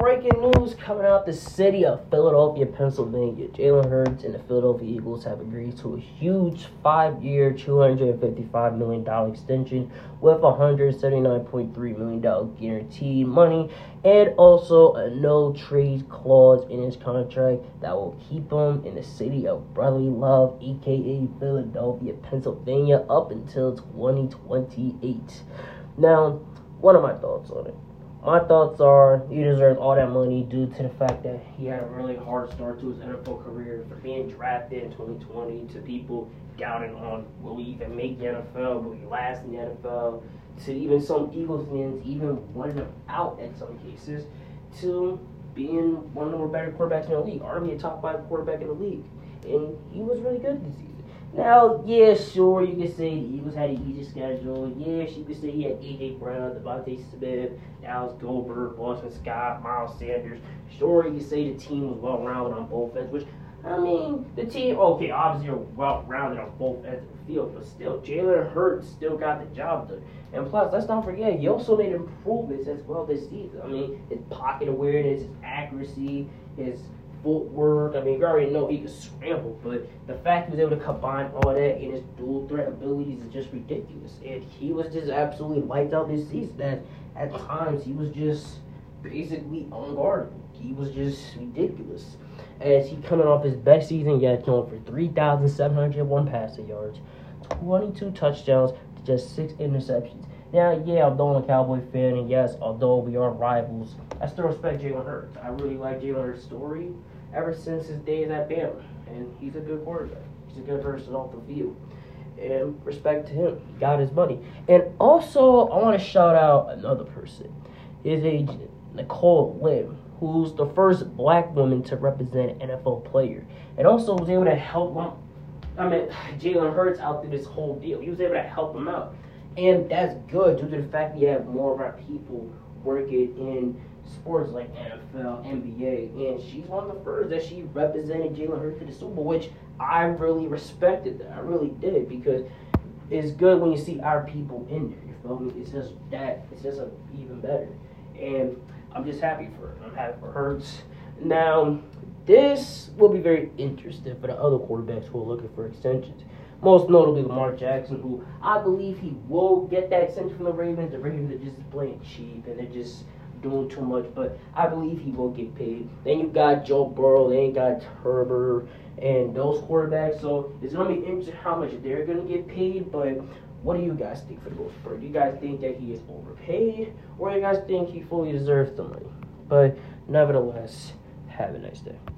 breaking news coming out the city of Philadelphia, Pennsylvania. Jalen Hurts and the Philadelphia Eagles have agreed to a huge 5-year, $255 million extension with $179.3 million guaranteed money and also a no-trade clause in his contract that will keep him in the city of brotherly love, a.k.a. Philadelphia, Pennsylvania, up until 2028. Now, what are my thoughts on it? My thoughts are he deserves all that money due to the fact that he had a really hard start to his NFL career for being drafted in 2020, to people doubting on will he even make the NFL, will he last in the NFL, to even some Eagles fans even wanting him out at some cases, to being one of the better quarterbacks in the league, already a top 5 quarterback in the league. And he was really good this season. Now, yeah, sure, you could say the Eagles had an easy schedule. Yeah, you could say he had A.J. Brown, Devontae Smith, Dallas Goedert, Boston Scott, Miles Sanders. Sure, you could say the team was well-rounded on both ends, which, I mean, the team, okay, obviously well-rounded on both ends of the field, but still, Jalen Hurts still got the job done. And plus, let's not forget, he also made improvements as well this season. I mean, his pocket awareness, his accuracy, his footwork. I mean, we already know he could scramble, but the fact he was able to combine all that and his dual threat abilities is just ridiculous. And he was just absolutely wiped out this season. That at times he was just basically unguardable. He was just ridiculous. As he coming off his best season yet, going for 3,701 passing yards, 22 touchdowns, to just 6 interceptions. Now, yeah, although I'm a Cowboy fan, and yes, although we are rivals, I still respect Jalen Hurts. I really like Jalen Hurts' story ever since his days at Bama, and he's a good quarterback. He's a good person off the field, and respect to him. He got his money. And also, I want to shout out another person, his agent, Nicole Lim, who's the first black woman to represent an NFL player, and also was able to help Jalen Hurts out through this whole deal. He was able to help him out. And that's good due to the fact that you have more of our people working in sports like NFL, NBA. And she's one of the first that she represented Jalen Hurts to the Super Bowl, which I really respected that. I really did, because it's good when you see our people in there. You feel me? It's just that. It's just even better. And I'm just happy for it. I'm happy for Hurts. Now, this will be very interesting for the other quarterbacks who are looking for extensions. Most notably Lamar Jackson, who I believe he will get that extension from the Ravens. The Ravens are just playing cheap and they're just doing too much, but I believe he will get paid. Then you got Joe Burrow, then you got Herbert, and those quarterbacks. So it's going to be interesting how much they're going to get paid, but what do you guys think for the most part? Do you guys think that he is overpaid, or do you guys think he fully deserves the money? But nevertheless, have a nice day.